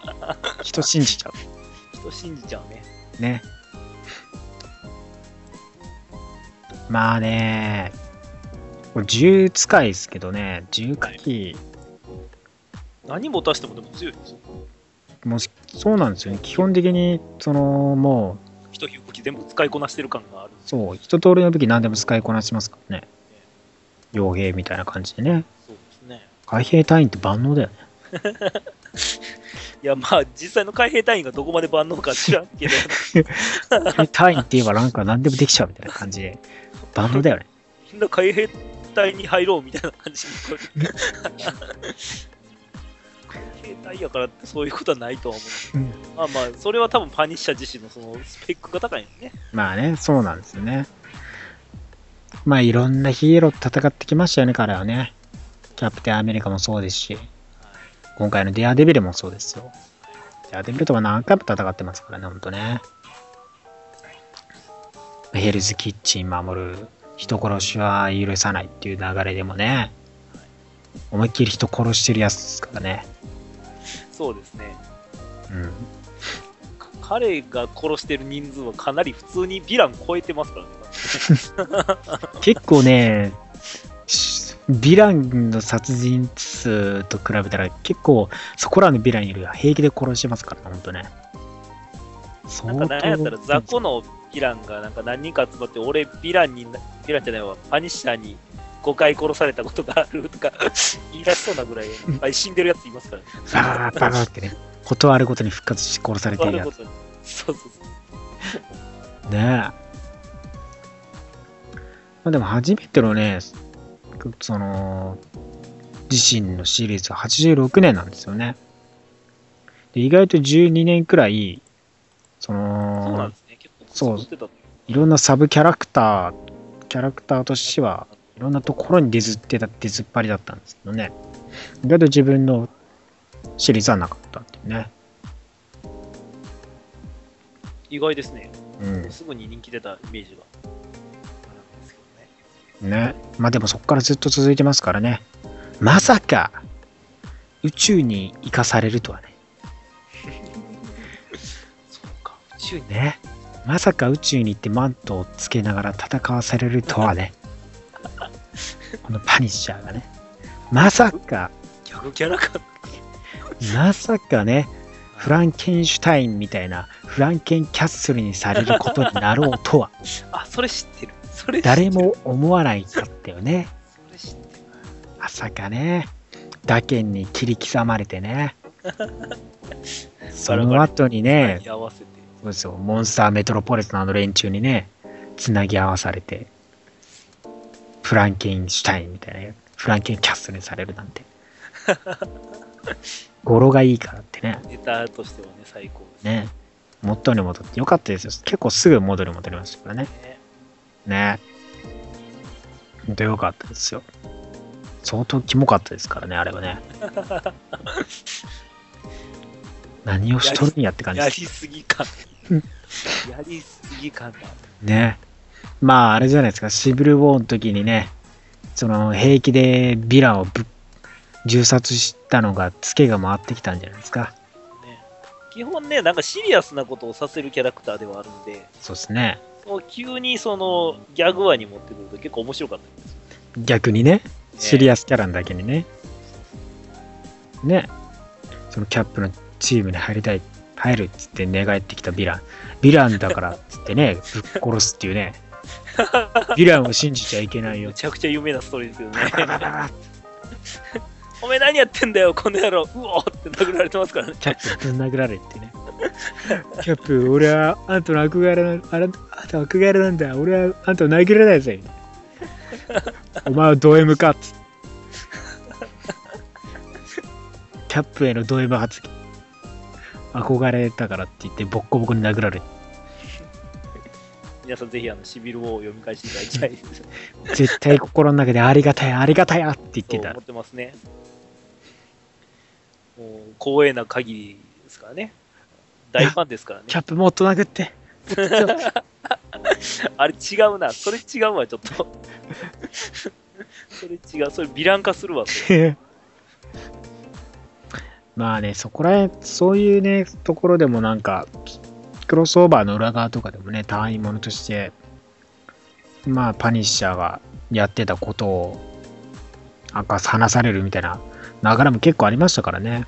人信じちゃう人信じちゃうねねまあね、これ銃使いですけどね、銃火器、何持たしてもでも強いんですよ。もうそうなんですよね。基本的にそのもう一通りの武器全部使いこなしてる感がある。そう、一通りの武器何でも使いこなしますからね。ね、傭兵みたいな感じでね。そうですね。海兵隊員って万能だよね。いやまあ実際の海兵隊員がどこまで万能か知らんけど、海兵隊員って言えばなんか何でもできちゃうみたいな感じで万能だよね。みんな海兵隊に入ろうみたいな感じに。携帯やからってそういうことはないとは思う、うん、まあまあそれは多分パニッシャー自身のそのスペックが高いよね。まあね、そうなんですよね。まあいろんなヒーローと戦ってきましたよね彼はね。キャプテンアメリカもそうですし、はい、今回のデアデビルもそうですよ。デアデビルとは何回も戦ってますからね、ほんとね。ヘルズキッチン守る、人殺しは許さないっていう流れでもね、思いっきり人殺してるやつですからね。そうですね、うん、彼が殺してる人数はかなり普通にヴィラン超えてますからね。結構ね、ヴィランの殺人数と比べたら結構そこらのヴィランよりは平気で殺してますからね、本当ね。なんか何やったら雑魚のヴィランがなんか何人か集まって、俺ヴィランに、ヴィランじゃないわ、パニッシャーにごかい殺されたことがあるとか言い出しそうなぐらい、あ、死んでるやついますからね。あー、バカってね。ことあることに復活して殺されてるやつ。そうそうそう。ねえ。でも初めてのね、その、自身のシリーズははちじゅうろくねんなんですよね。で意外とじゅうにねんくらい、その、そうなんですね。結構そう、いろんなサブキャラクター、キャラクターとしては、いろんなところに出ずってた、出ずっぱりだったんですけどね。意外と自分のシリーズはなかったっていうね。意外ですね。うん、すぐに人気出たイメージがあるんですけどね。ね。まあでもそこからずっと続いてますからね。まさか宇宙に生かされるとはね。そうか、宇宙にね。まさか宇宙に行ってマントをつけながら戦わされるとはね。このパニッシャーがね、まさか逆キャラかまさかね、フランケンシュタインみたいなフランケンキャッスルにされることになろうとは。あ、それ知ってる。それ知ってる。誰も思わないかったよね。それ知ってる。まさかね、打剣に切り刻まれてね。その後にね、そうですよ、モンスターメトロポリスのあの連中にね、つなぎ合わされて。フランケンシュタインみたいな、フランケンキャッスルにされるなんて。語呂がいいからってね。ネタとしてはね、最高ですね。元に戻ってよかったですよ。結構すぐ戻り戻りましたからね。ね。ほんとよかったですよ。相当キモかったですからね、あれはね。何をしとるんやって感じです。やりすぎか。やりすぎかな。ね。まああれじゃないですか、シビルウォーの時にね、その平気でヴィランをぶ銃殺したのがツケが回ってきたんじゃないですか、ね、基本ね、なんかシリアスなことをさせるキャラクターではあるんで。そうですね。そう、急にそのギャグ愛に持ってくると結構面白かったです。逆にね、シリアスキャランだけにね、ね、ね、そのキャップのチームに入りたい、入るっつって寝返ってきたヴィラン、ヴィランだからっつってね、ぶっ殺すっていうね。ヴィランを信じちゃいけないよ。めちゃくちゃ有名なストーリーですよね。おめえ何やってんだよこの野郎、うおって殴られてますからね。キャップぶん殴られってね。キャップ、俺はあんたの憧れな、あんた憧れなんだ、俺はあんたを投げられないぜ。お前はド M かっつってキャップへのド M 発言、憧れたからって言ってボッコボコに殴られる。皆さんぜひあのシビルウォーを読み返していただきたいです。絶対心の中でありがたやありがたやって言ってた。思ってますね。もう光栄な限りですからね。大ファンですからね。キャップもっと殴って。あれ違うな。それ違うわちょっと。それ違う。それヴィラン化するわ。まあね、そこらへんそういうねところでもなんか。クロスオーバーの裏側とかでもね、隊員ものとしてまあパニッシャーがやってたことを明かす話されるみたいな流れも結構ありましたからね。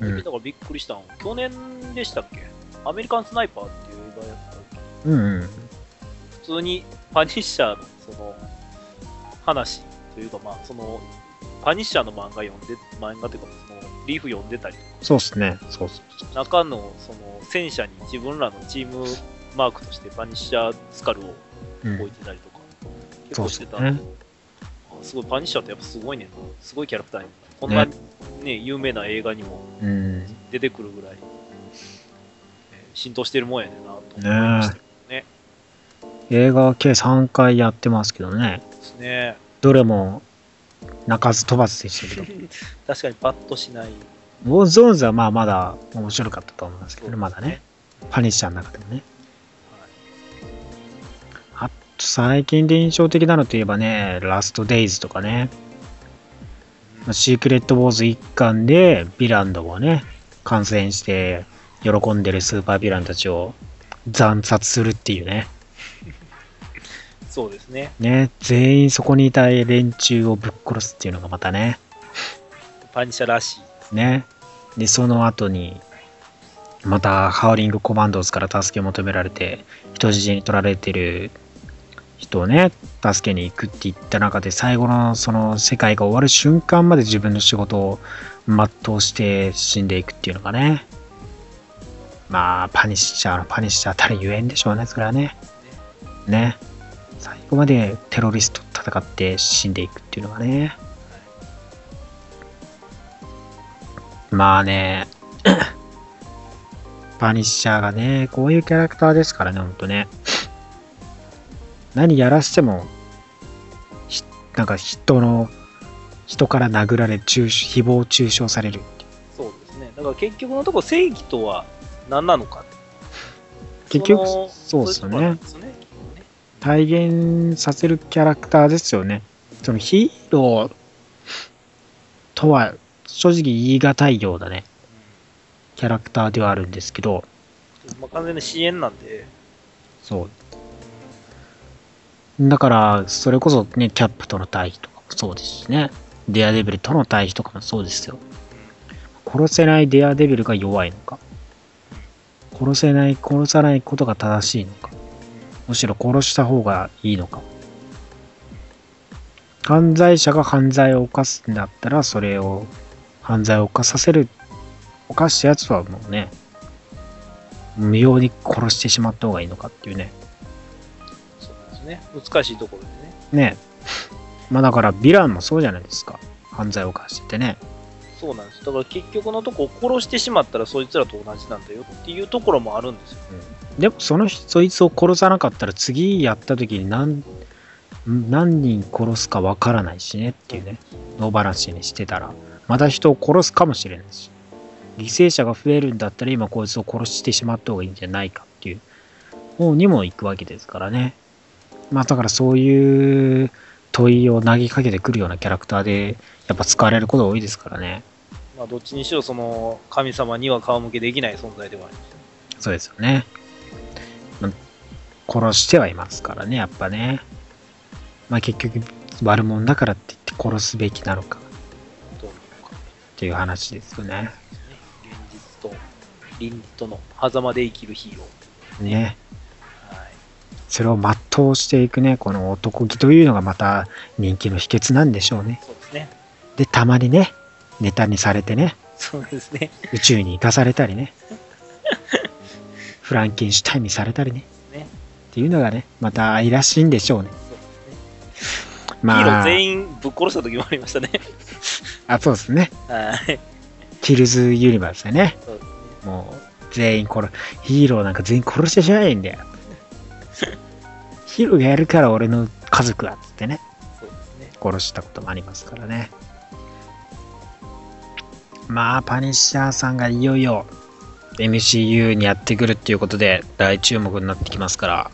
見たからびっくりしたの、うん、去年でしたっけ、アメリカンスナイパーっていう映画やった時、うんうん、普通にパニッシャーのその話というか、まあそのパニッシャーの漫画読んで、漫画というかそのリーフ読んでたりとか、そうですね、そうそうそう、中のその戦車に自分らのチームマークとしてパニッシャースカルを置いてたりとか、うん、結構してたんで、そうですね、すごいパニッシャーってやっぱすごいね、すごいキャラクターにこんなね、ね、有名な映画にも出てくるぐらい、うん、浸透してるもんやねんなと思いましたけど ね, ね映画は計さんかいやってますけどね、ですね、どれも泣かず飛ばずでしたけど確かにパッとしない。ウォーゾーンズはまあまだ面白かったと思いますけど、ね、まだね、パニッシャーの中でもね、はい、あと最近で印象的なのといえばね、ラストデイズとかね、シークレットウォーズいっかんでヴィランドをね感染して喜んでるスーパーヴィランたちを惨殺するっていうねそうです ね, ね全員そこにいた連中をぶっ殺すっていうのがまたねパニッシャーらしいですね。でその後にまたハウリングコマンドーズから助けを求められて人質に取られてる人をね助けに行くっていった中で、最後のその世界が終わる瞬間まで自分の仕事を全うして死んでいくっていうのがね、まあパニッシャーのパニッシャーたるゆえんでしょうね、それはね、ね、最後までテロリストと戦って死んでいくっていうのがね、まあねパニッシャーがねこういうキャラクターですからね、ほんとね、何やらしてもなんか人の人から殴られ誹謗中傷される。そうですね、だから結局のところ正義とは何なのかって結局そ, そうですよ ね, そううね体現させるキャラクターですよね。そのヒーローとは正直言い難いようなね、うん、キャラクターではあるんですけど、まあ、完全に支援なんで、そう、だからそれこそねキャップとの対比とかもそうですしね、デアデビルとの対比とかもそうですよ。殺せないデアデビルが弱いのか、殺せない殺さないことが正しいのか、むしろ殺した方がいいのか、犯罪者が犯罪を犯すんだったらそれを犯罪を犯させる犯したやつはもうね無用に殺してしまった方がいいのかっていうね、難しいところでね。ねえ、まあだからヴィランもそうじゃないですか、犯罪を犯しててね。そうなんです、だから結局のとこ殺してしまったらそいつらと同じなんだよっていうところもあるんですよ、うん、でもそのそいつを殺さなかったら次やった時に 何, 何人殺すかわからないしねっていうね、野放しにしてたらまた人を殺すかもしれないし、犠牲者が増えるんだったら今こいつを殺してしまった方がいいんじゃないかっていう方にも行くわけですからね。まあだからそういう問いを投げかけてくるようなキャラクターでやっぱ使われることが多いですからね。まあどっちにしろその神様には顔向けできない存在ではあります。そうですよね。殺してはいますからね、やっぱね。まあ結局悪者だからって言って殺すべきなのかっていう話ですよね。現実と倫理との狭間で生きるヒーロー。ね。それを全うしていくね、この男気というのがまた人気の秘訣なんでしょうね。そうですね。で、たまにね、ネタにされてね、そうですね、宇宙に行かされたりね、フランケンシュタインにされたり ね, ね、っていうのがね、また愛らしいんでしょうね。そうですね、まあ、ヒーロー全員ぶっ殺した時もありましたね。あ、そうですね。はい。キルズ・ユニバースでね、そうですね、もう全員殺、ヒーローなんか全員殺してしまえんだよ。ヒロがやるから俺の家族だっつってね、そうですね、殺したこともありますからね。まあパニッシャーさんがいよいよ エムシーユー にやってくるっていうことで大注目になってきますから、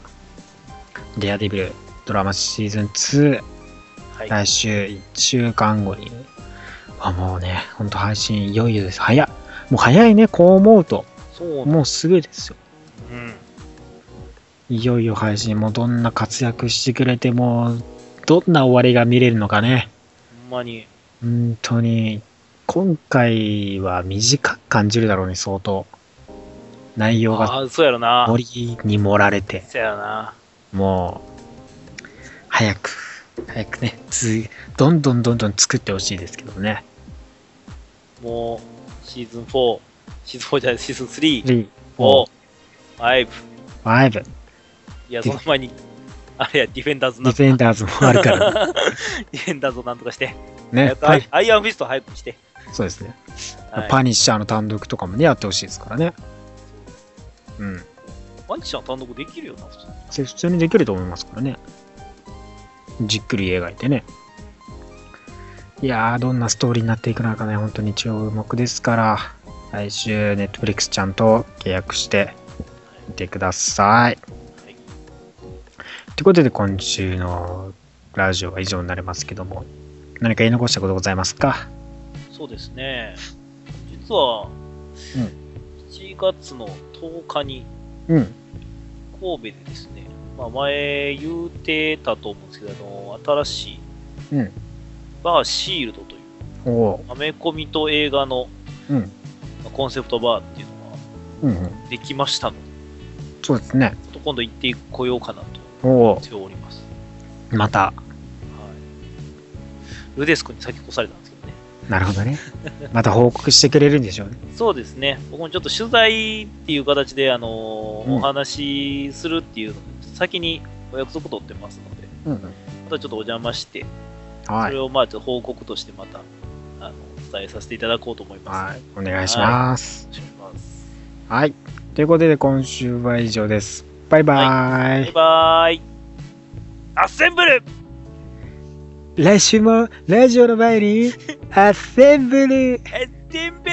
デアデビルドラマシーズンツー、はい、来週いっしゅうかんごに、あ、もうねほんと配信いよいよです。早もう早いね、こう思うと、そう、もうすぐですよ、うん、いよいよ配信もどんな活躍してくれてもどんな終わりが見れるのかね。ほんまに本当に今回は短く感じるだろうね。相当内容が盛りに盛られて、そうやろな、もう早く早くねつどんどんどんどん作ってほしいですけどね。もうシーズンよん、シーズンよんじゃない、シーズンさん、よん、ご、ご。いや、その前にあれや、ディフェンダーズなんとか、ディフェンダーズもあるから、ね、ディフェンダーズをなんとかしてね、アイ、アイアンフィスト早くして、そうですね、はい、パニッシャーの単独とかもねやってほしいですからね。うん、パニッシャーの単独できるよな、普通に普通にできると思いますからね。じっくり描いてね。いやー、どんなストーリーになっていくのかね、本当に注目ですから、来週 Netflix ちゃんと契約して見てください。はい、ということで今週のラジオは以上になりますけども、何か言い残したことございますか？そうですね、実はしちがつのとおかに神戸でですね、まあ、前言うてたと思うんですけど、新しい、うんバーシールドというアメコミと映画の、うん、コンセプトバーっていうのができましたので、うんうん、そうですね、ちょっと今度行ってこようかなと思っております。また、はい、ルデスクに先越されたんですけどね。なるほどね、また報告してくれるんでしょうね。そうですね、僕もちょっと取材っていう形で、あのーうん、お話しするっていうの先にお約束取ってますので、うんうん、またちょっとお邪魔して、はい、それをまあちょっと報告としてまたあの伝えさせていただこうと思います、ね。はい、お願いします。はい、はい、ということで今週は以上です。バイバーイ。はい、バイバイ。アッセンブル。来週もラジオの前にアッセンブル。アッセンブル。